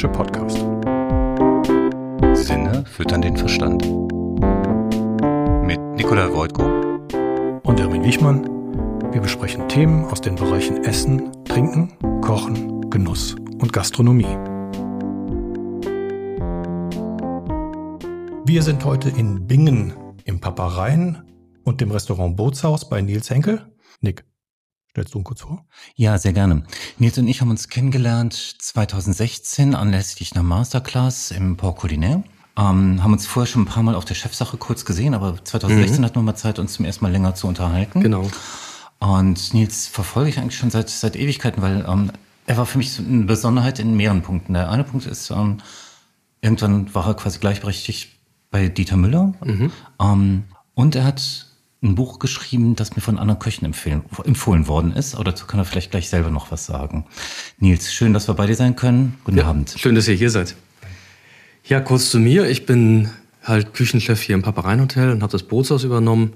Hessische Podcast. Sinne füttern den Verstand. Mit Nicola Woidko und Irmin Wichmann. Wir besprechen Themen aus den Bereichen Essen, Trinken, Kochen, Genuss und Gastronomie. Wir sind heute in Bingen im Papa Rhein und dem Restaurant Bootshaus bei Nils Henkel. Nick, stellst du uns kurz vor? Ja, sehr gerne. Nils und ich haben uns kennengelernt 2016 anlässlich einer Masterclass im Port Culinaire. Haben uns vorher schon ein paar Mal auf der Chefsache kurz gesehen, aber 2016 hatten wir mal Zeit, uns zum ersten Mal länger zu unterhalten. Genau. Und Nils verfolge ich eigentlich schon seit Ewigkeiten, weil er war für mich eine Besonderheit in mehreren Punkten. Der eine Punkt ist, irgendwann war er quasi gleichberechtigt bei Dieter Müller. Mhm. Und er hat ein Buch geschrieben, das mir von anderen Köchen empfohlen worden ist. Aber dazu kann er vielleicht gleich selber noch was sagen. Nils, schön, dass wir bei dir sein können. Guten Abend. Schön, dass ihr hier seid. Ja, kurz zu mir. Ich bin halt Küchenchef hier im Papa Rhein Hotel und habe das Bootshaus übernommen.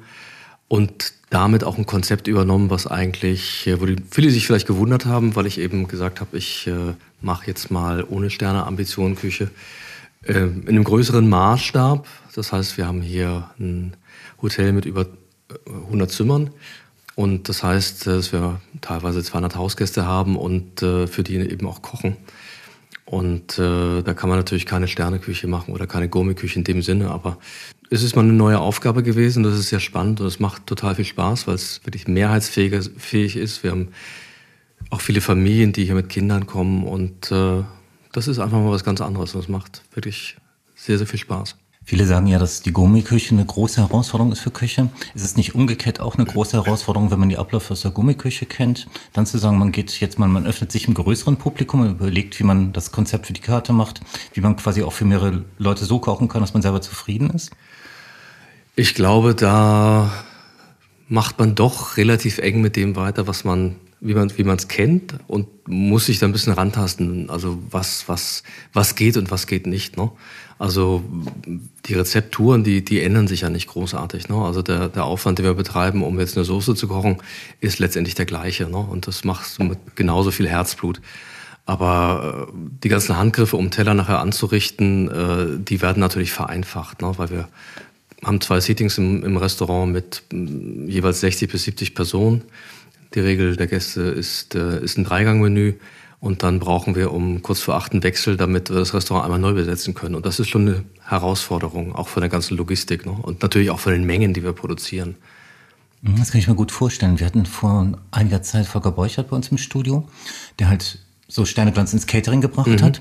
Und damit auch ein Konzept übernommen, was eigentlich, wo viele sich vielleicht gewundert haben, weil ich eben gesagt habe, ich mache jetzt mal ohne Sterne Ambitionen Küche in einem größeren Maßstab. Das heißt, wir haben hier ein Hotel mit über 100 Zimmern und das heißt, dass wir teilweise 200 Hausgäste haben und für die eben auch kochen. Und da kann man natürlich keine Sterneküche machen oder keine Gourmetküche in dem Sinne, aber es ist mal eine neue Aufgabe gewesen. Das ist sehr spannend und es macht total viel Spaß, weil es wirklich mehrheitsfähig ist. Wir haben auch viele Familien, die hier mit Kindern kommen und das ist einfach mal was ganz anderes und es macht wirklich sehr, sehr viel Spaß. Viele sagen ja, dass die Gourmetküche eine große Herausforderung ist für Köche. Ist es nicht umgekehrt auch eine große Herausforderung, wenn man die Abläufe aus der Gourmetküche kennt? Dann zu sagen, man öffnet sich einem größeren Publikum und überlegt, wie man das Konzept für die Karte macht, wie man quasi auch für mehrere Leute so kochen kann, dass man selber zufrieden ist? Ich glaube, da macht man doch relativ eng mit dem weiter, was man, wie man es kennt und muss sich da ein bisschen rantasten. Also was geht und was geht nicht, ne? Also die Rezepturen, die ändern sich ja nicht großartig, ne? Also der Aufwand, den wir betreiben, um jetzt eine Soße zu kochen, ist letztendlich der gleiche, ne? Und das machst du mit genauso viel Herzblut. Aber die ganzen Handgriffe, um Teller nachher anzurichten, die werden natürlich vereinfacht, ne? Weil wir haben 2 Seatings im Restaurant mit jeweils 60 bis 70 Personen. Die Regel der Gäste ist ein 3-Gang-Menü und dann brauchen wir um kurz vor 8 einen Wechsel, damit wir das Restaurant einmal neu besetzen können. Und das ist schon eine Herausforderung, auch von der ganzen Logistik, ne? Und natürlich auch von den Mengen, die wir produzieren. Das kann ich mir gut vorstellen. Wir hatten vor einiger Zeit Volker Borchert bei uns im Studio, der halt so Sterneglanz ins Catering gebracht hat.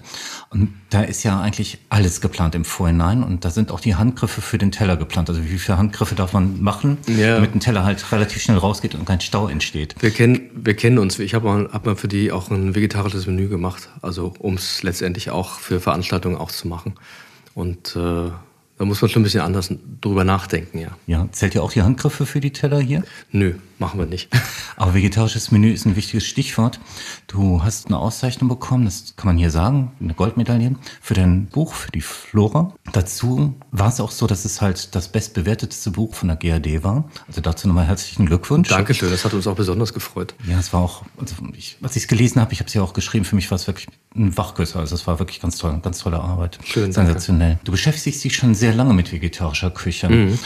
Und da ist ja eigentlich alles geplant im Vorhinein. Und da sind auch die Handgriffe für den Teller geplant. Also wie viele Handgriffe darf man machen, damit ein Teller halt relativ schnell rausgeht und kein Stau entsteht. Wir kennen uns. Ich hab mal für die auch ein vegetarisches Menü gemacht. Also um es letztendlich auch für Veranstaltungen auch zu machen. Und da muss man schon ein bisschen anders drüber nachdenken, ja. Ja, zählt ja auch die Handgriffe für die Teller hier? Nö, machen wir nicht. Aber vegetarisches Menü ist ein wichtiges Stichwort. Du hast eine Auszeichnung bekommen, das kann man hier sagen, eine Goldmedaille, für dein Buch, für die Flora. Dazu war es auch so, dass es halt das bestbewertetste Buch von der GAD war. Also dazu nochmal herzlichen Glückwunsch. Dankeschön, das hat uns auch besonders gefreut. Ja, es war auch, also als ich es gelesen habe, ich habe es ja auch geschrieben, für mich war es wirklich ein Wachküsser. Also es war wirklich ganz toll, ganz tolle Arbeit. Schön, sensationell. Danke. Du beschäftigst dich schon sehr lange mit vegetarischer Küche. Mhm.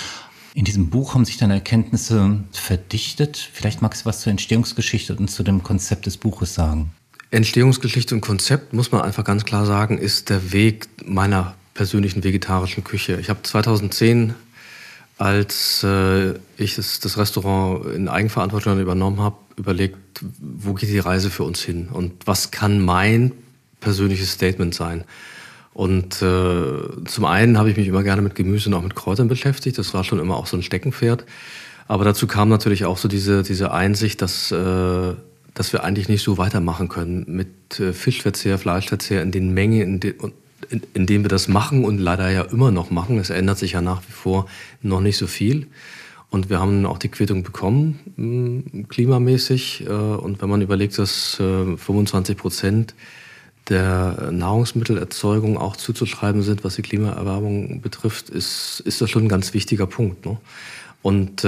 In diesem Buch haben sich deine Erkenntnisse verdichtet. Vielleicht magst du was zur Entstehungsgeschichte und zu dem Konzept des Buches sagen. Entstehungsgeschichte und Konzept, muss man einfach ganz klar sagen, ist der Weg meiner persönlichen vegetarischen Küche. Ich habe 2010, als ich das Restaurant in Eigenverantwortung übernommen habe, überlegt, wo geht die Reise für uns hin und was kann mein persönliches Statement sein? Und zum einen habe ich mich immer gerne mit Gemüse und auch mit Kräutern beschäftigt. Das war schon immer auch so ein Steckenpferd. Aber dazu kam natürlich auch so diese Einsicht, dass wir eigentlich nicht so weitermachen können mit Fischverzehr, Fleischverzehr in den Mengen, in denen wir das machen und leider ja immer noch machen. Es ändert sich ja nach wie vor noch nicht so viel. Und wir haben auch die Quittung bekommen, klimamäßig. Und wenn man überlegt, dass 25% der Nahrungsmittelerzeugung auch zuzuschreiben sind, was die Klimaerwärmung betrifft, ist das schon ein ganz wichtiger Punkt, ne? Und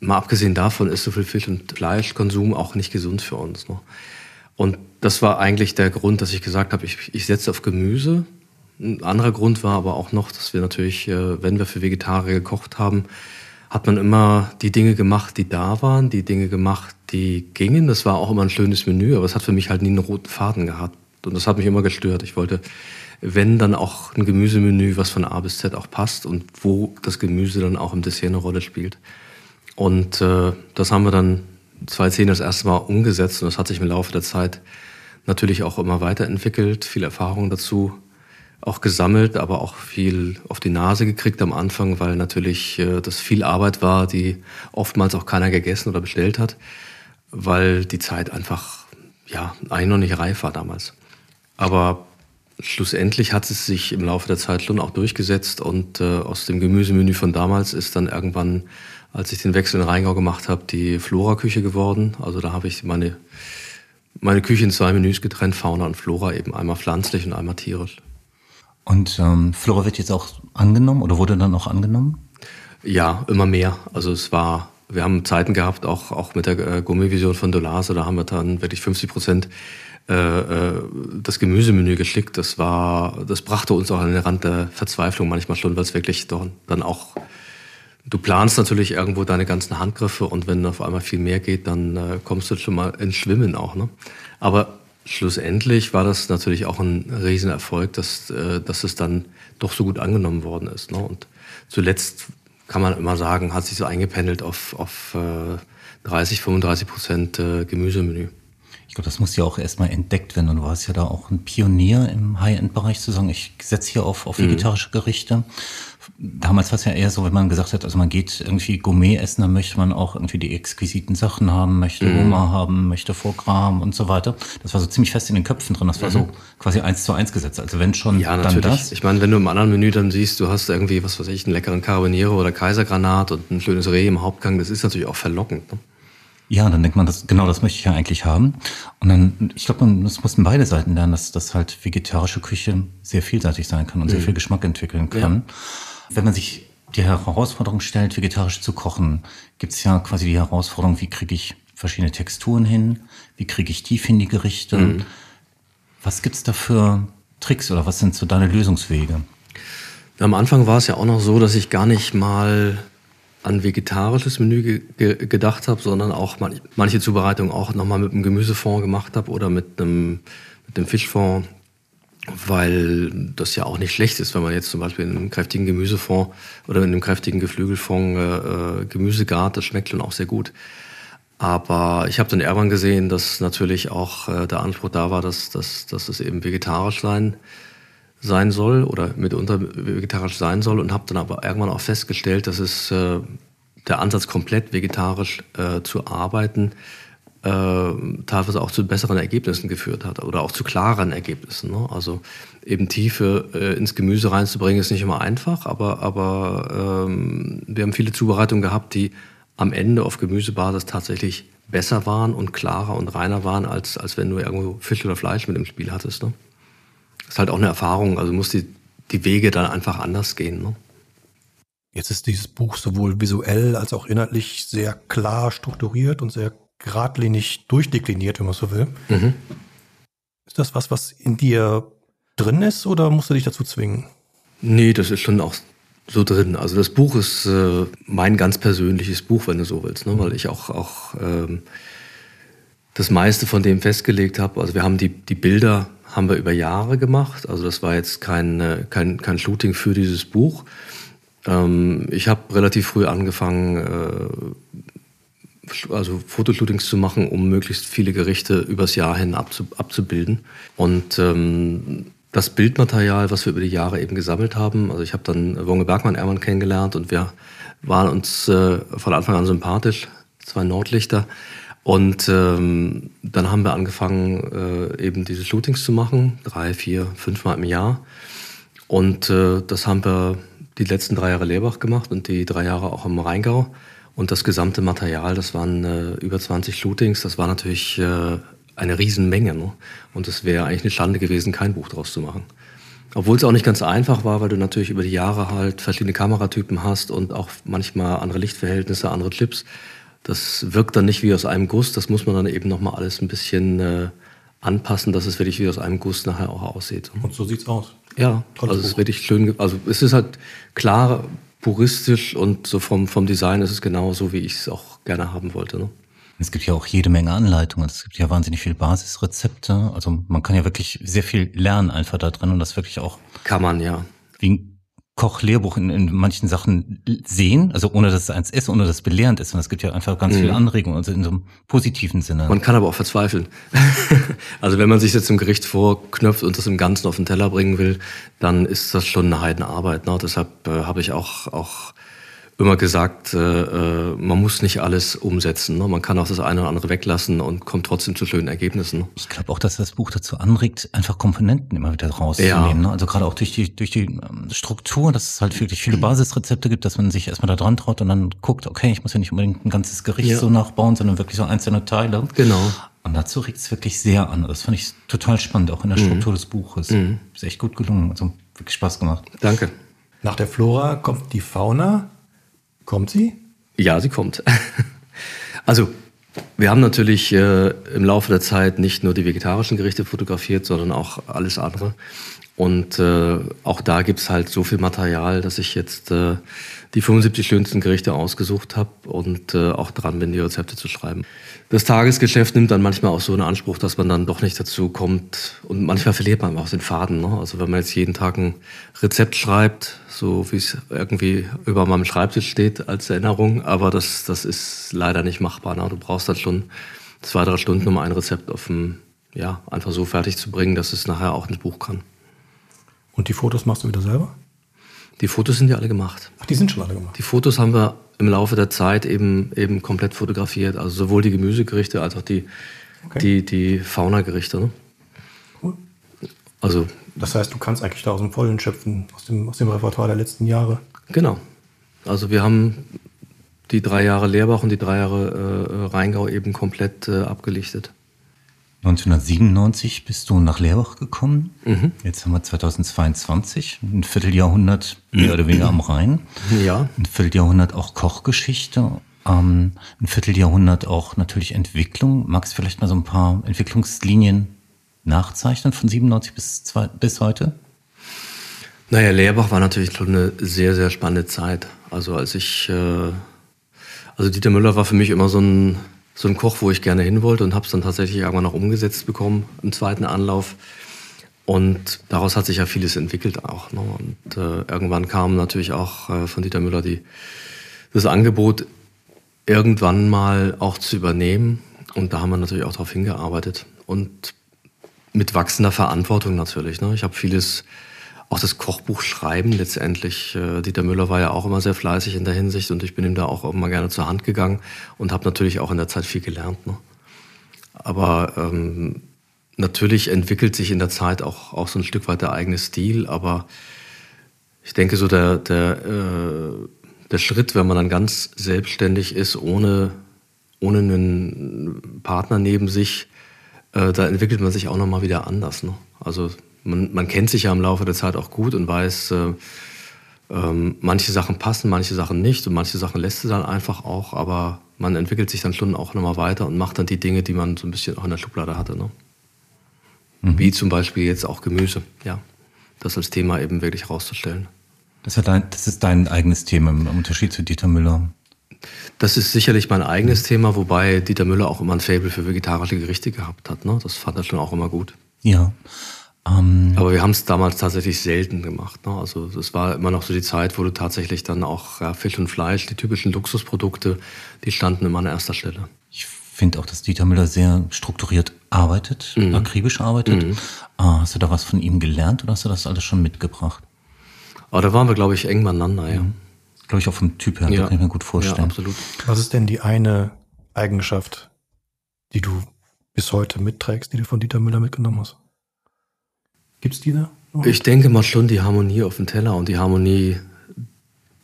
mal abgesehen davon ist so viel Fisch- und Fleischkonsum auch nicht gesund für uns, ne? Und das war eigentlich der Grund, dass ich gesagt habe, ich setze auf Gemüse. Ein anderer Grund war aber auch noch, dass wir natürlich, wenn wir für Vegetarier gekocht haben, hat man immer die Dinge gemacht, die da waren, die Dinge gemacht, die gingen. Das war auch immer ein schönes Menü, aber es hat für mich halt nie einen roten Faden gehabt. Und das hat mich immer gestört. Ich wollte, wenn, dann auch ein Gemüsemenü, was von A bis Z auch passt und wo das Gemüse dann auch im Dessert eine Rolle spielt. Und das haben wir dann 2010 das erste Mal umgesetzt und das hat sich im Laufe der Zeit natürlich auch immer weiterentwickelt, viel Erfahrung dazu auch gesammelt, aber auch viel auf die Nase gekriegt am Anfang, weil natürlich das viel Arbeit war, die oftmals auch keiner gegessen oder bestellt hat, weil die Zeit einfach ja eigentlich noch nicht reif war damals. Aber schlussendlich hat es sich im Laufe der Zeit schon auch durchgesetzt und aus dem Gemüsemenü von damals ist dann irgendwann, als ich den Wechsel in Rheingau gemacht habe, die Flora-Küche geworden. Also da habe ich meine Küche in zwei Menüs getrennt, Fauna und Flora, eben einmal pflanzlich und einmal tierisch. Und Flora wird jetzt auch angenommen oder wurde dann auch angenommen? Ja, immer mehr. Also wir haben Zeiten gehabt, auch mit der Gummivision von Dolase, da haben wir dann wirklich 50% das Gemüsemenü geschickt. Das brachte uns auch an den Rand der Verzweiflung manchmal schon, weil es wirklich dann auch, du planst natürlich irgendwo deine ganzen Handgriffe und wenn auf einmal viel mehr geht, dann kommst du schon mal ins Schwimmen auch, ne? Aber schlussendlich war das natürlich auch ein Riesenerfolg, dass es dann doch so gut angenommen worden ist, ne? Und zuletzt kann man immer sagen, hat sich so eingependelt auf 30-35% Gemüsemenü. Ich glaube, das muss ja auch erstmal entdeckt werden. Und du warst ja da auch ein Pionier im High-End-Bereich zu sagen, ich setze hier auf vegetarische Gerichte. Damals war es ja eher so, wenn man gesagt hat, also man geht irgendwie Gourmet essen, dann möchte man auch irgendwie die exquisiten Sachen haben, möchte Hummer haben, möchte Foie Gras und so weiter. Das war so ziemlich fest in den Köpfen drin. Das war so quasi 1:1 gesetzt. Also wenn schon, ja, dann das. Ich meine, wenn du im anderen Menü dann siehst, du hast irgendwie, was weiß ich, einen leckeren Carabiniero oder Kaisergranat und ein schönes Reh im Hauptgang, das ist natürlich auch verlockend, ne? Ja, dann denkt man, das möchte ich ja eigentlich haben. Und dann, ich glaube, das mussten beide Seiten lernen, dass halt vegetarische Küche sehr vielseitig sein kann und sehr viel Geschmack entwickeln kann. Ja. Wenn man sich die Herausforderung stellt, vegetarisch zu kochen, gibt es ja quasi die Herausforderung, wie kriege ich verschiedene Texturen hin, wie kriege ich tief in die Gerichte. Mhm. Was gibt's da für Tricks oder was sind so deine Lösungswege? Am Anfang war es ja auch noch so, dass ich gar nicht mal an vegetarisches Menü gedacht habe, sondern auch manche Zubereitung auch nochmal mit einem Gemüsefond gemacht habe oder mit einem Fischfond, weil das ja auch nicht schlecht ist, wenn man jetzt zum Beispiel in einem kräftigen Gemüsefond oder in einem kräftigen Geflügelfond Gemüse gart, das schmeckt schon auch sehr gut. Aber ich habe dann irgendwann gesehen, dass natürlich auch der Anspruch da war, dass es eben vegetarisch sein soll oder mitunter vegetarisch sein soll und habe dann aber irgendwann auch festgestellt, dass es der Ansatz, komplett vegetarisch zu arbeiten, teilweise auch zu besseren Ergebnissen geführt hat oder auch zu klareren Ergebnissen, ne? Also eben Tiefe ins Gemüse reinzubringen, ist nicht immer einfach, aber wir haben viele Zubereitungen gehabt, die am Ende auf Gemüsebasis tatsächlich besser waren und klarer und reiner waren, als wenn du irgendwo Fisch oder Fleisch mit im Spiel hattest, ne? Das ist halt auch eine Erfahrung, also muss die Wege dann einfach anders gehen, ne? Jetzt ist dieses Buch sowohl visuell als auch inhaltlich sehr klar strukturiert und sehr geradlinig durchdekliniert, wenn man so will. Mhm. Ist das was in dir drin ist oder musst du dich dazu zwingen? Nee, das ist schon auch so drin. Also das Buch ist mein ganz persönliches Buch, wenn du so willst, ne? Weil ich auch das meiste von dem festgelegt habe. Also wir haben die Bilder haben wir über Jahre gemacht. Also das war jetzt kein Shooting für dieses Buch. Ich habe relativ früh angefangen, also Fotoshootings zu machen, um möglichst viele Gerichte übers Jahr hin abzubilden. Und das Bildmaterial, was wir über die Jahre eben gesammelt haben, also ich habe dann Wonge Bergmann-Ermann kennengelernt und wir waren uns von Anfang an sympathisch, zwei Nordlichter. Und dann haben wir angefangen, eben diese Shootings zu machen, 3, 4, 5 Mal im Jahr. Und das haben wir die letzten 3 Jahre Lerbach gemacht und die 3 Jahre auch im Rheingau. Und das gesamte Material, das waren über 20 Shootings, das war natürlich eine Riesenmenge, ne? Und es wäre eigentlich eine Schande gewesen, kein Buch draus zu machen. Obwohl es auch nicht ganz einfach war, weil du natürlich über die Jahre halt verschiedene Kameratypen hast und auch manchmal andere Lichtverhältnisse, andere Clips. Das wirkt dann nicht wie aus einem Guss, das muss man dann eben nochmal alles ein bisschen anpassen, dass es wirklich wie aus einem Guss nachher auch aussieht. Und so sieht's aus. Ja, tolles also Buch. Es ist wirklich schön, also es ist halt klar, puristisch und so vom Design ist es genau so, wie ich es auch gerne haben wollte, ne? Es gibt ja auch jede Menge Anleitungen, es gibt ja wahnsinnig viele Basisrezepte, also man kann ja wirklich sehr viel lernen einfach da drin und das wirklich auch... Kann man, ja. Wie ein Kochlehrbuch in manchen Sachen sehen, also ohne dass es eins ist, ohne dass es belehrend ist, und es gibt ja einfach ganz viele Anregungen, also in so einem positiven Sinne. Man kann aber auch verzweifeln. Also wenn man sich jetzt im Gericht vorknöpft und das im Ganzen auf den Teller bringen will, dann ist das schon eine Heidenarbeit, ne? Deshalb habe ich auch immer gesagt, man muss nicht alles umsetzen. Ne? Man kann auch das eine oder andere weglassen und kommt trotzdem zu schönen Ergebnissen. Ich glaube auch, dass das Buch dazu anregt, einfach Komponenten immer wieder rauszunehmen. Ja. Ne? Also gerade auch durch die Struktur, dass es halt wirklich viele Basisrezepte gibt, dass man sich erstmal da dran traut und dann guckt, okay, ich muss ja nicht unbedingt ein ganzes Gericht so nachbauen, sondern wirklich so einzelne Teile. Genau. Und dazu regt es wirklich sehr an. Das fand ich total spannend, auch in der Struktur des Buches. Ist echt gut gelungen. Also wirklich Spaß gemacht. Danke. Nach der Flora kommt die Fauna. Kommt sie? Ja, sie kommt. Also, wir haben natürlich im Laufe der Zeit nicht nur die vegetarischen Gerichte fotografiert, sondern auch alles andere. Und auch da gibt's halt so viel Material, dass ich jetzt die 75 schönsten Gerichte ausgesucht habe und auch dran bin, die Rezepte zu schreiben. Das Tagesgeschäft nimmt dann manchmal auch so einen Anspruch, dass man dann doch nicht dazu kommt. Und manchmal verliert man auch den Faden, ne? Also wenn man jetzt jeden Tag ein Rezept schreibt, so wie es irgendwie über meinem Schreibtisch steht als Erinnerung, aber das ist leider nicht machbar, ne? Du brauchst dann schon 2-3 Stunden, um ein Rezept auf dem, ja, einfach so fertig zu bringen, dass es nachher auch ins Buch kann. Und die Fotos machst du wieder selber? Die Fotos sind ja alle gemacht. Ach, die sind schon alle gemacht? Die Fotos haben wir im Laufe der Zeit eben komplett fotografiert. Also sowohl die Gemüsegerichte als auch die Fauna-Gerichte. Ne? Cool. Also, das heißt, du kannst eigentlich da aus dem Vollen schöpfen, aus dem Repertoire der letzten Jahre? Genau. Also wir haben die 3 Jahre Lerbach und die 3 Jahre Rheingau eben komplett abgelichtet. 1997 bist du nach Lerbach gekommen. Mhm. Jetzt haben wir 2022, ein Vierteljahrhundert mehr oder weniger am Rhein. Ja. Ein Vierteljahrhundert auch Kochgeschichte, ein Vierteljahrhundert auch natürlich Entwicklung. Magst du vielleicht mal so ein paar Entwicklungslinien nachzeichnen von 97 bis heute? Naja, Lerbach war natürlich schon eine sehr, sehr spannende Zeit. Also also Dieter Müller war für mich immer so ein Koch, wo ich gerne hin wollte, und habe es dann tatsächlich irgendwann auch umgesetzt bekommen im zweiten Anlauf. Und daraus hat sich ja vieles entwickelt auch, ne? Und irgendwann kam natürlich auch von Dieter Müller das Angebot, irgendwann mal auch zu übernehmen. Und da haben wir natürlich auch darauf hingearbeitet. Und mit wachsender Verantwortung natürlich, ne? Ich habe vieles, auch das Kochbuch schreiben letztendlich. Dieter Müller war ja auch immer sehr fleißig in der Hinsicht und ich bin ihm da auch immer gerne zur Hand gegangen und habe natürlich auch in der Zeit viel gelernt, ne? Aber natürlich entwickelt sich in der Zeit auch so ein Stück weit der eigene Stil, aber ich denke so der Schritt, wenn man dann ganz selbstständig ist, ohne einen Partner neben sich, da entwickelt man sich auch nochmal wieder anders, ne? Also man kennt sich ja im Laufe der Zeit auch gut und weiß, manche Sachen passen, manche Sachen nicht und manche Sachen lässt du dann einfach auch, aber man entwickelt sich dann schon auch nochmal weiter und macht dann die Dinge, die man so ein bisschen auch in der Schublade hatte, ne? Mhm. Wie zum Beispiel jetzt auch Gemüse, ja. Das als Thema eben wirklich rauszustellen. Das ist dein eigenes Thema im Unterschied zu Dieter Müller. Das ist sicherlich mein eigenes Thema, wobei Dieter Müller auch immer ein Faible für vegetarische Gerichte gehabt hat, ne? Das fand er schon auch immer gut. Ja. Aber wir haben es damals tatsächlich selten gemacht, ne? Also es war immer noch so die Zeit, wo du tatsächlich dann auch Fisch und Fleisch, die typischen Luxusprodukte, die standen immer an erster Stelle. Ich finde auch, dass Dieter Müller sehr strukturiert arbeitet, akribisch arbeitet. Hast du da was von ihm gelernt oder hast du das alles schon mitgebracht? Aber da waren wir, glaube ich, eng beieinander, ja. Glaube ich auch vom Typ her, ja. Das kann ich mir gut vorstellen. Ja, absolut. Was ist denn die eine Eigenschaft, die du bis heute mitträgst, die du von Dieter Müller mitgenommen hast? Gibt's die da? Ich denke mal schon die Harmonie auf dem Teller und die Harmonie,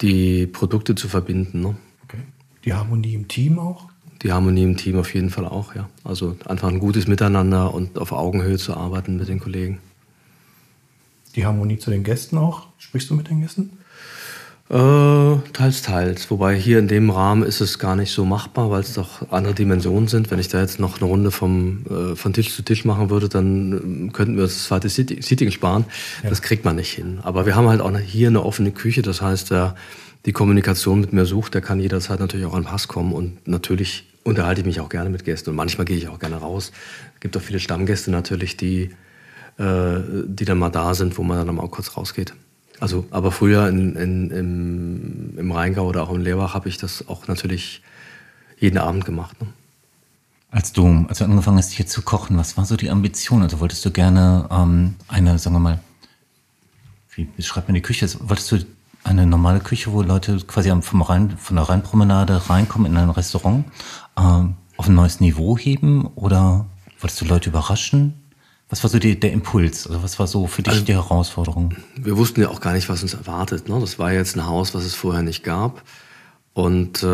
die Produkte zu verbinden, ne? Okay. Die Harmonie im Team auch? Die Harmonie im Team auf jeden Fall auch, ja. Also einfach ein gutes Miteinander und auf Augenhöhe zu arbeiten mit den Kollegen. Die Harmonie zu den Gästen auch? Sprichst du mit den Gästen? Teils, teils. Wobei hier in dem Rahmen ist es gar nicht so machbar, weil es doch andere Dimensionen sind. Wenn ich da jetzt noch eine Runde von Tisch zu Tisch machen würde, dann könnten wir das zweite Seating sparen. Ja. Das kriegt man nicht hin. Aber wir haben halt auch hier eine offene Küche. Das heißt, der die Kommunikation mit mir sucht, der kann jederzeit natürlich auch an den Pass kommen. Und natürlich unterhalte ich mich auch gerne mit Gästen. Und manchmal gehe ich auch gerne raus. Es gibt auch viele Stammgäste natürlich, die dann mal da sind, wo man dann mal auch kurz rausgeht. Also, aber früher im Rheingau oder auch in Lerbach habe ich das auch natürlich jeden Abend gemacht. Ne? Als du angefangen hast, hier zu kochen, was war so die Ambition? Also wolltest du gerne eine, sagen wir mal, wie beschreibt man die Küche? Also, wolltest du eine normale Küche, wo Leute quasi von der Rheinpromenade reinkommen in ein Restaurant, auf ein neues Niveau heben? Oder wolltest du Leute überraschen? Was war so der Impuls? Also was war so für dich die Herausforderung? Wir wussten ja auch gar nicht, was uns erwartet. Ne? Das war jetzt ein Haus, was es vorher nicht gab. Und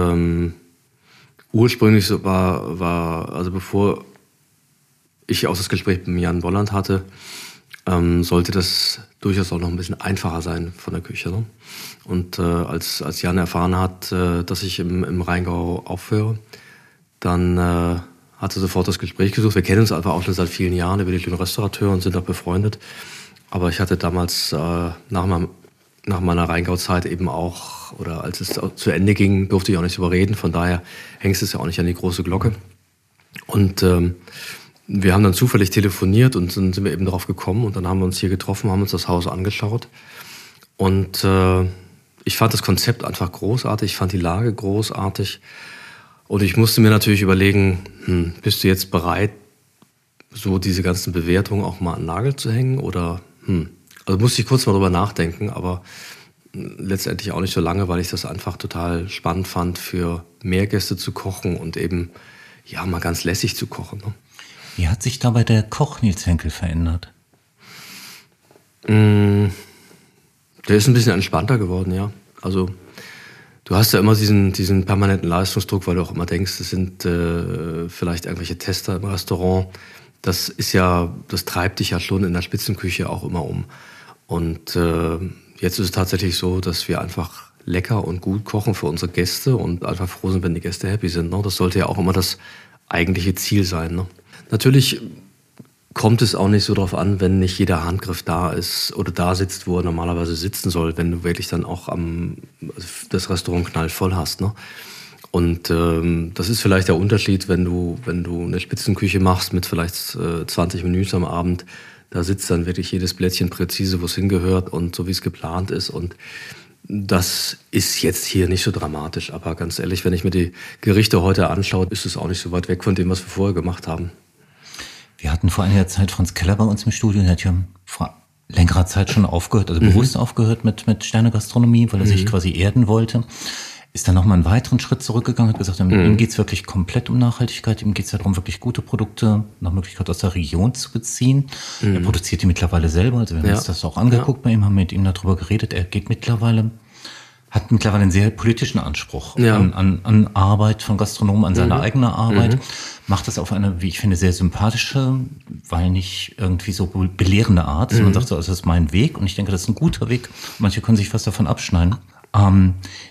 ursprünglich also bevor ich auch das Gespräch mit Jan Wolland hatte, sollte das durchaus auch noch ein bisschen einfacher sein von der Küche. Ne? Und als Jan erfahren hat, dass ich im Rheingau aufhöre, dann hatte sofort das Gespräch gesucht. Wir kennen uns einfach auch schon seit vielen Jahren über die Schöne Restaurateur und sind auch befreundet. Aber ich hatte damals nach meiner Rheingau-Zeit eben auch, oder als es zu Ende ging, durfte ich auch nicht überreden. Von daher hängst es ja auch nicht an die große Glocke. Und wir haben dann zufällig telefoniert und dann sind wir eben drauf gekommen. Und dann haben wir uns hier getroffen, haben uns das Haus angeschaut. Und ich fand das Konzept einfach großartig, ich fand die Lage großartig. Und ich musste mir natürlich überlegen, bist du jetzt bereit, so diese ganzen Bewertungen auch mal an den Nagel zu hängen? Oder, also musste ich kurz mal drüber nachdenken, aber letztendlich auch nicht so lange, weil ich das einfach total spannend fand, für mehr Gäste zu kochen und eben, ja, mal ganz lässig zu kochen. Ne? Wie hat sich dabei der Koch Nils Henkel verändert? Der ist ein bisschen entspannter geworden, ja. Also, du hast ja immer diesen permanenten Leistungsdruck, weil du auch immer denkst, es sind vielleicht irgendwelche Tester im Restaurant. Das treibt dich ja schon in der Spitzenküche auch immer um. Und jetzt ist es tatsächlich so, dass wir einfach lecker und gut kochen für unsere Gäste und einfach froh sind, wenn die Gäste happy sind. Ne? Das sollte ja auch immer das eigentliche Ziel sein. Ne? Natürlich kommt es auch nicht so drauf an, wenn nicht jeder Handgriff da ist oder da sitzt, wo er normalerweise sitzen soll, wenn du wirklich dann auch das Restaurant knallvoll hast. Ne? Und das ist vielleicht der Unterschied, wenn du eine Spitzenküche machst mit vielleicht 20 Menüs am Abend, da sitzt dann wirklich jedes Blättchen präzise, wo es hingehört und so, wie es geplant ist. Und das ist jetzt hier nicht so dramatisch. Aber ganz ehrlich, wenn ich mir die Gerichte heute anschaue, ist es auch nicht so weit weg von dem, was wir vorher gemacht haben. Wir hatten vor einiger Zeit Franz Keller bei uns im Studio, der hat ja vor längerer Zeit schon aufgehört, also bewusst aufgehört mit Sternegastronomie, weil er sich quasi erden wollte. Ist dann nochmal einen weiteren Schritt zurückgegangen, hat gesagt, ihm geht's wirklich komplett um Nachhaltigkeit, ihm geht's darum, wirklich gute Produkte nach Möglichkeit aus der Region zu beziehen. Er produziert die mittlerweile selber, also wir haben uns das auch angeguckt bei ihm, haben mit ihm darüber geredet, er geht mittlerweile... Hat mittlerweile einen sehr politischen Anspruch an Arbeit von Gastronomen, an seine eigene Arbeit. Macht das auf eine, wie ich finde, sehr sympathische, weil nicht irgendwie so belehrende Art. Man sagt so, das ist mein Weg und ich denke, das ist ein guter Weg. Manche können sich was davon abschneiden.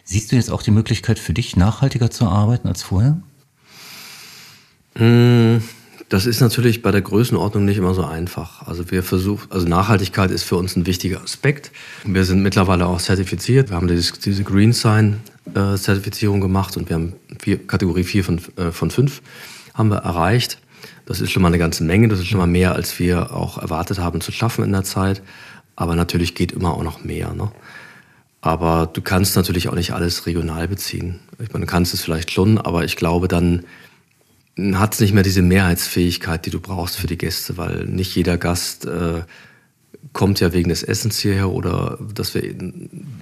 Siehst du jetzt auch die Möglichkeit für dich, nachhaltiger zu arbeiten als vorher? Das ist natürlich bei der Größenordnung nicht immer so einfach. Also Nachhaltigkeit ist für uns ein wichtiger Aspekt. Wir sind mittlerweile auch zertifiziert. Wir haben diese Green Sign Zertifizierung gemacht und wir haben Kategorie 4 von 5 haben wir erreicht. Das ist schon mal eine ganze Menge. Das ist schon mal mehr, als wir auch erwartet haben zu schaffen in der Zeit. Aber natürlich geht immer auch noch mehr, ne? Aber du kannst natürlich auch nicht alles regional beziehen. Ich meine, du kannst es vielleicht schon, aber ich glaube, dann hat es nicht mehr diese Mehrheitsfähigkeit, die du brauchst für die Gäste, weil nicht jeder Gast kommt ja wegen des Essens hierher oder dass wir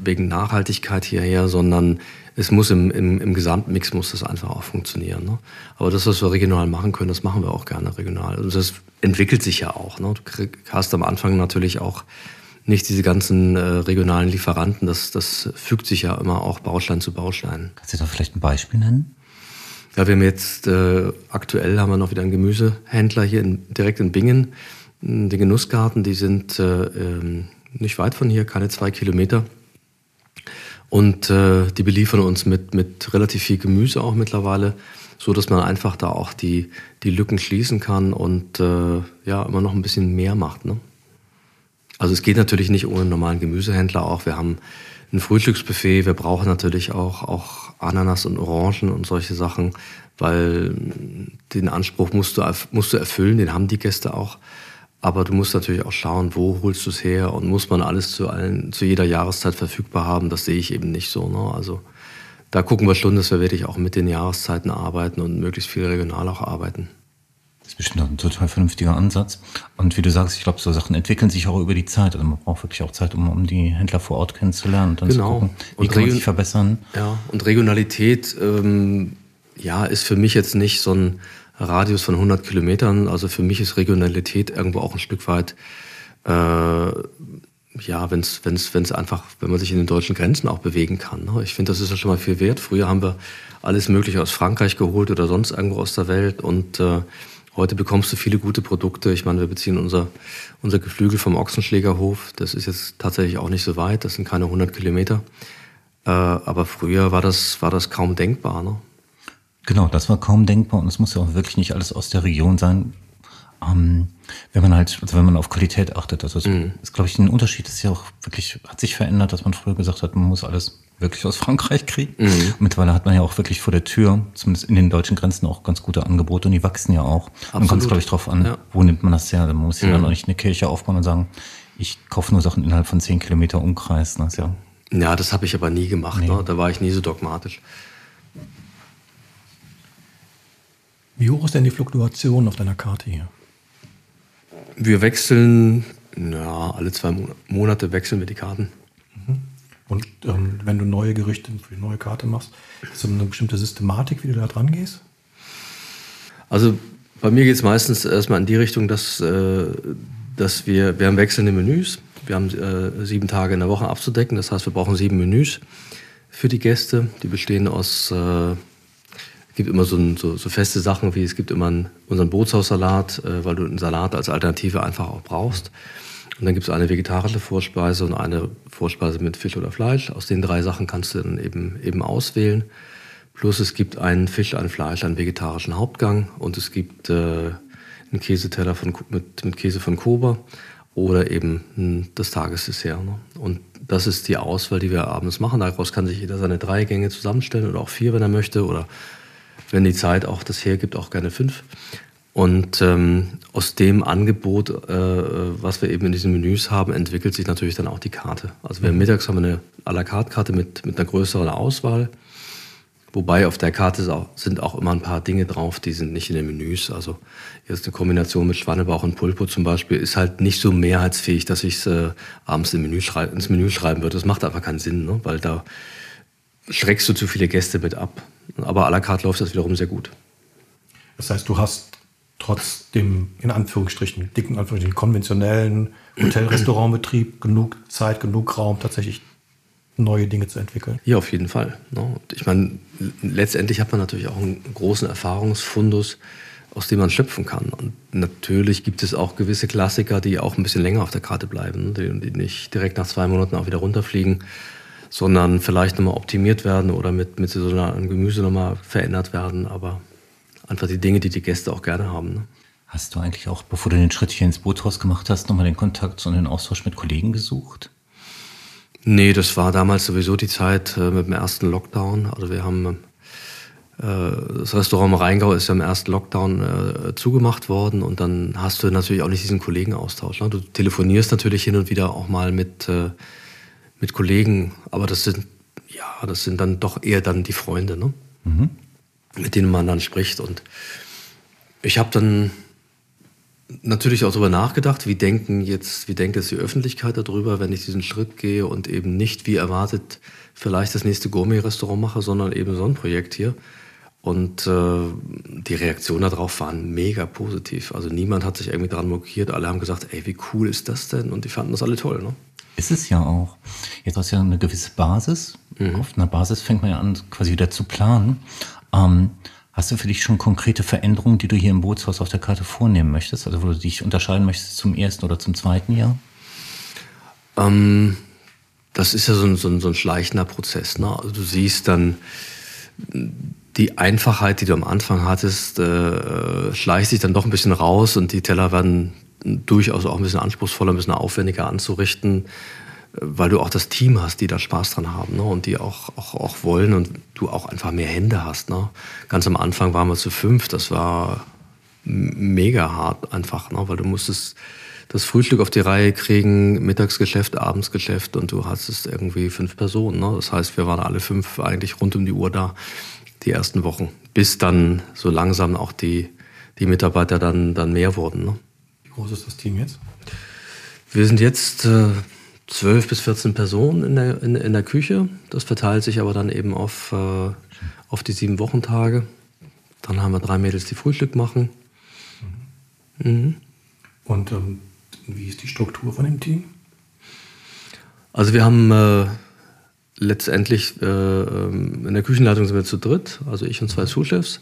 wegen Nachhaltigkeit hierher, sondern es muss im Gesamtmix muss das einfach auch funktionieren. Ne? Aber das, was wir regional machen können, das machen wir auch gerne regional. Also das entwickelt sich ja auch. Ne? Du hast am Anfang natürlich auch nicht diese ganzen regionalen Lieferanten. Das fügt sich ja immer auch Baustein zu Baustein. Kannst du da vielleicht ein Beispiel nennen? Ja, wir haben jetzt aktuell haben wir noch wieder einen Gemüsehändler hier direkt in Bingen, den Genussgarten. Die sind nicht weit von hier, keine 2 Kilometer. Und die beliefern uns mit relativ viel Gemüse auch mittlerweile, so dass man einfach da auch die Lücken schließen kann und ja, immer noch ein bisschen mehr macht, ne? Also es geht natürlich nicht ohne einen normalen Gemüsehändler auch. Wir haben ein Frühstücksbuffet, wir brauchen natürlich auch Ananas und Orangen und solche Sachen, weil den Anspruch musst du erfüllen, den haben die Gäste auch. Aber du musst natürlich auch schauen, wo holst du es her und muss man alles zu jeder Jahreszeit verfügbar haben. Das sehe ich eben nicht so, ne? Also da gucken wir schon, dass wir wirklich auch mit den Jahreszeiten arbeiten und möglichst viel regional auch arbeiten. Das ist bestimmt auch ein total vernünftiger Ansatz. Und wie du sagst, ich glaube, so Sachen entwickeln sich auch über die Zeit. Also man braucht wirklich auch Zeit, um die Händler vor Ort kennenzulernen und dann zu gucken, wie kann man sich verbessern. Ja, und Regionalität ist für mich jetzt nicht so ein Radius von 100 Kilometern. Also für mich ist Regionalität irgendwo auch ein Stück weit, wenn's einfach, wenn man sich in den deutschen Grenzen auch bewegen kann, ne? Ich finde, das ist ja schon mal viel wert. Früher haben wir alles Mögliche aus Frankreich geholt oder sonst irgendwo aus der Welt und heute bekommst du viele gute Produkte. Ich meine, wir beziehen unser Geflügel vom Ochsenschlägerhof. Das ist jetzt tatsächlich auch nicht so weit. Das sind keine 100 Kilometer. Aber früher war das kaum denkbar, ne? Genau, das war kaum denkbar und es muss ja auch wirklich nicht alles aus der Region sein, wenn man auf Qualität achtet. Also ist, glaube ich, ein Unterschied, das ja auch wirklich hat sich verändert, dass man früher gesagt hat, man muss alles wirklich aus Frankreich kriegen. Und mittlerweile hat man ja auch wirklich vor der Tür, zumindest in den deutschen Grenzen, auch ganz gute Angebote und die wachsen ja auch. Absolut. Man kommt es, glaube ich, drauf an, wo nimmt man das her? Man muss ja dann auch nicht eine Kirche aufbauen und sagen, ich kaufe nur Sachen innerhalb von 10 Kilometer Umkreis. Das ist ja, das habe ich aber nie gemacht. Nee. Ne? Da war ich nie so dogmatisch. Wie hoch ist denn die Fluktuation auf deiner Karte hier? Wir wechseln, alle 2 Monate wechseln wir die Karten. Und wenn du neue Gerichte für die neue Karte machst, ist das eine bestimmte Systematik, wie du da dran gehst? Also bei mir geht es meistens erstmal in die Richtung, dass wir haben wechselnde Menüs. Wir haben 7 Tage in der Woche abzudecken. Das heißt, wir brauchen 7 Menüs für die Gäste. Die bestehen aus... Es gibt immer so feste Sachen wie, es gibt immer unseren Bootshaussalat, weil du einen Salat als Alternative einfach auch brauchst. Und dann gibt es eine vegetarische Vorspeise und eine Vorspeise mit Fisch oder Fleisch. Aus den 3 Sachen kannst du dann eben auswählen. Plus es gibt einen Fisch, ein Fleisch, einen vegetarischen Hauptgang und es gibt einen Käseteller mit Käse von Kober oder eben das Tagesdessert, ne? Und das ist die Auswahl, die wir abends machen. Daraus kann sich jeder seine 3 Gänge zusammenstellen oder auch 4, wenn er möchte, oder wenn die Zeit auch das hergibt, auch gerne 5. Und aus dem Angebot, was wir eben in diesen Menüs haben, entwickelt sich natürlich dann auch die Karte. Also mittags haben wir eine à la carte Karte mit einer größeren Auswahl. Wobei auf der Karte sind auch immer ein paar Dinge drauf, die sind nicht in den Menüs. Also jetzt eine Kombination mit Schweinebauch und Pulpo zum Beispiel ist halt nicht so mehrheitsfähig, dass ich es abends ins Menü schreiben würde. Das macht einfach keinen Sinn, ne? Weil da schreckst du zu viele Gäste mit ab. Aber à la carte läuft das wiederum sehr gut. Das heißt, du hast trotz dem, in Anführungsstrichen, dicken Anführungsstrichen, konventionellen Hotel-Restaurantbetrieb genug Zeit, genug Raum, tatsächlich neue Dinge zu entwickeln? Ja, auf jeden Fall. Ich meine, letztendlich hat man natürlich auch einen großen Erfahrungsfundus, aus dem man schöpfen kann. Und natürlich gibt es auch gewisse Klassiker, die auch ein bisschen länger auf der Karte bleiben, die nicht direkt nach 2 Monaten auch wieder runterfliegen, sondern vielleicht nochmal optimiert werden oder mit saisonalem Gemüse nochmal verändert werden. Aber einfach die Dinge, die die Gäste auch gerne haben, ne? Hast du eigentlich auch, bevor du den Schritt hier ins Bootshaus gemacht hast, nochmal den Kontakt und den Austausch mit Kollegen gesucht? Nee, das war damals sowieso die Zeit mit dem ersten Lockdown. Also wir haben, das Restaurant im Rheingau ist ja im ersten Lockdown zugemacht worden. Und dann hast du natürlich auch nicht diesen Kollegenaustausch, ne? Du telefonierst natürlich hin und wieder auch mal mit Kollegen, aber das sind dann doch eher dann die Freunde, ne? Mit denen man dann spricht. Und ich habe dann natürlich auch darüber nachgedacht, wie denkt jetzt die Öffentlichkeit darüber, wenn ich diesen Schritt gehe und eben nicht wie erwartet vielleicht das nächste Gourmet-Restaurant mache, sondern eben so ein Projekt hier. Und die Reaktionen darauf waren mega positiv. Also niemand hat sich irgendwie daran mokiert. Alle haben gesagt, ey, wie cool ist das denn? Und die fanden das alle toll, ne? Ist es ja auch. Jetzt hast du ja eine gewisse Basis. Auf einer Basis fängt man ja an, quasi wieder zu planen. Hast du für dich schon konkrete Veränderungen, die du hier im Bootshaus auf der Karte vornehmen möchtest? Also wo du dich unterscheiden möchtest zum ersten oder zum zweiten Jahr? das ist ja so ein schleichender Prozess. Ne? Also du siehst dann die Einfachheit, die du am Anfang hattest, schleicht sich dann doch ein bisschen raus und die Teller werden durchaus auch ein bisschen anspruchsvoller, ein bisschen aufwendiger anzurichten, weil du auch das Team hast, die da Spaß dran haben, ne? Und die auch wollen und du auch einfach mehr Hände hast. Ne? Ganz am Anfang waren wir zu 5, das war mega hart einfach, ne? Weil du musstest das Frühstück auf die Reihe kriegen, Mittagsgeschäft, Abendsgeschäft und du hattest irgendwie 5 Personen. Ne? Das heißt, wir waren alle 5 eigentlich rund um die Uhr da, die ersten Wochen, bis dann so langsam auch die Mitarbeiter dann mehr wurden. Ne? Wie groß ist das Team jetzt? Wir sind jetzt 12 bis 14 Personen in der Küche. Das verteilt sich aber dann eben auf die 7 Wochentage. Dann haben wir 3 Mädels, die Frühstück machen. Mhm. Mhm. Und wie ist die Struktur von dem Team? Also wir haben letztendlich in der Küchenleitung sind wir zu dritt, also ich und 2 Sous-Chefs.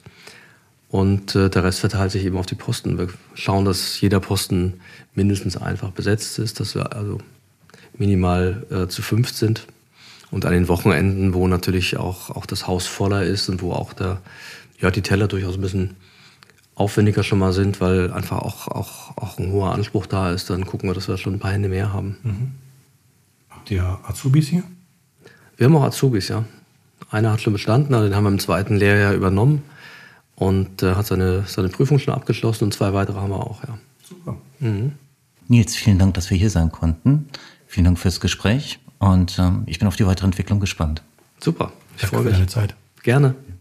Und der Rest verteilt sich eben auf die Posten. Wir schauen, dass jeder Posten mindestens einfach besetzt ist, dass wir also minimal zu 5 sind. Und an den Wochenenden, wo natürlich auch das Haus voller ist und wo auch die Teller durchaus ein bisschen aufwendiger schon mal sind, weil einfach auch ein hoher Anspruch da ist, dann gucken wir, dass wir schon ein paar Hände mehr haben. Mhm. Habt ihr Azubis hier? Wir haben auch Azubis, ja. Einer hat schon bestanden, also den haben wir im 2. Lehrjahr übernommen und hat seine Prüfung schon abgeschlossen und 2 weitere haben wir auch, ja. Super. Mhm. Nils, vielen Dank, dass wir hier sein konnten. Vielen Dank fürs Gespräch und ich bin auf die weitere Entwicklung gespannt. Super, ich freue mich. Danke für deine Zeit. Gerne.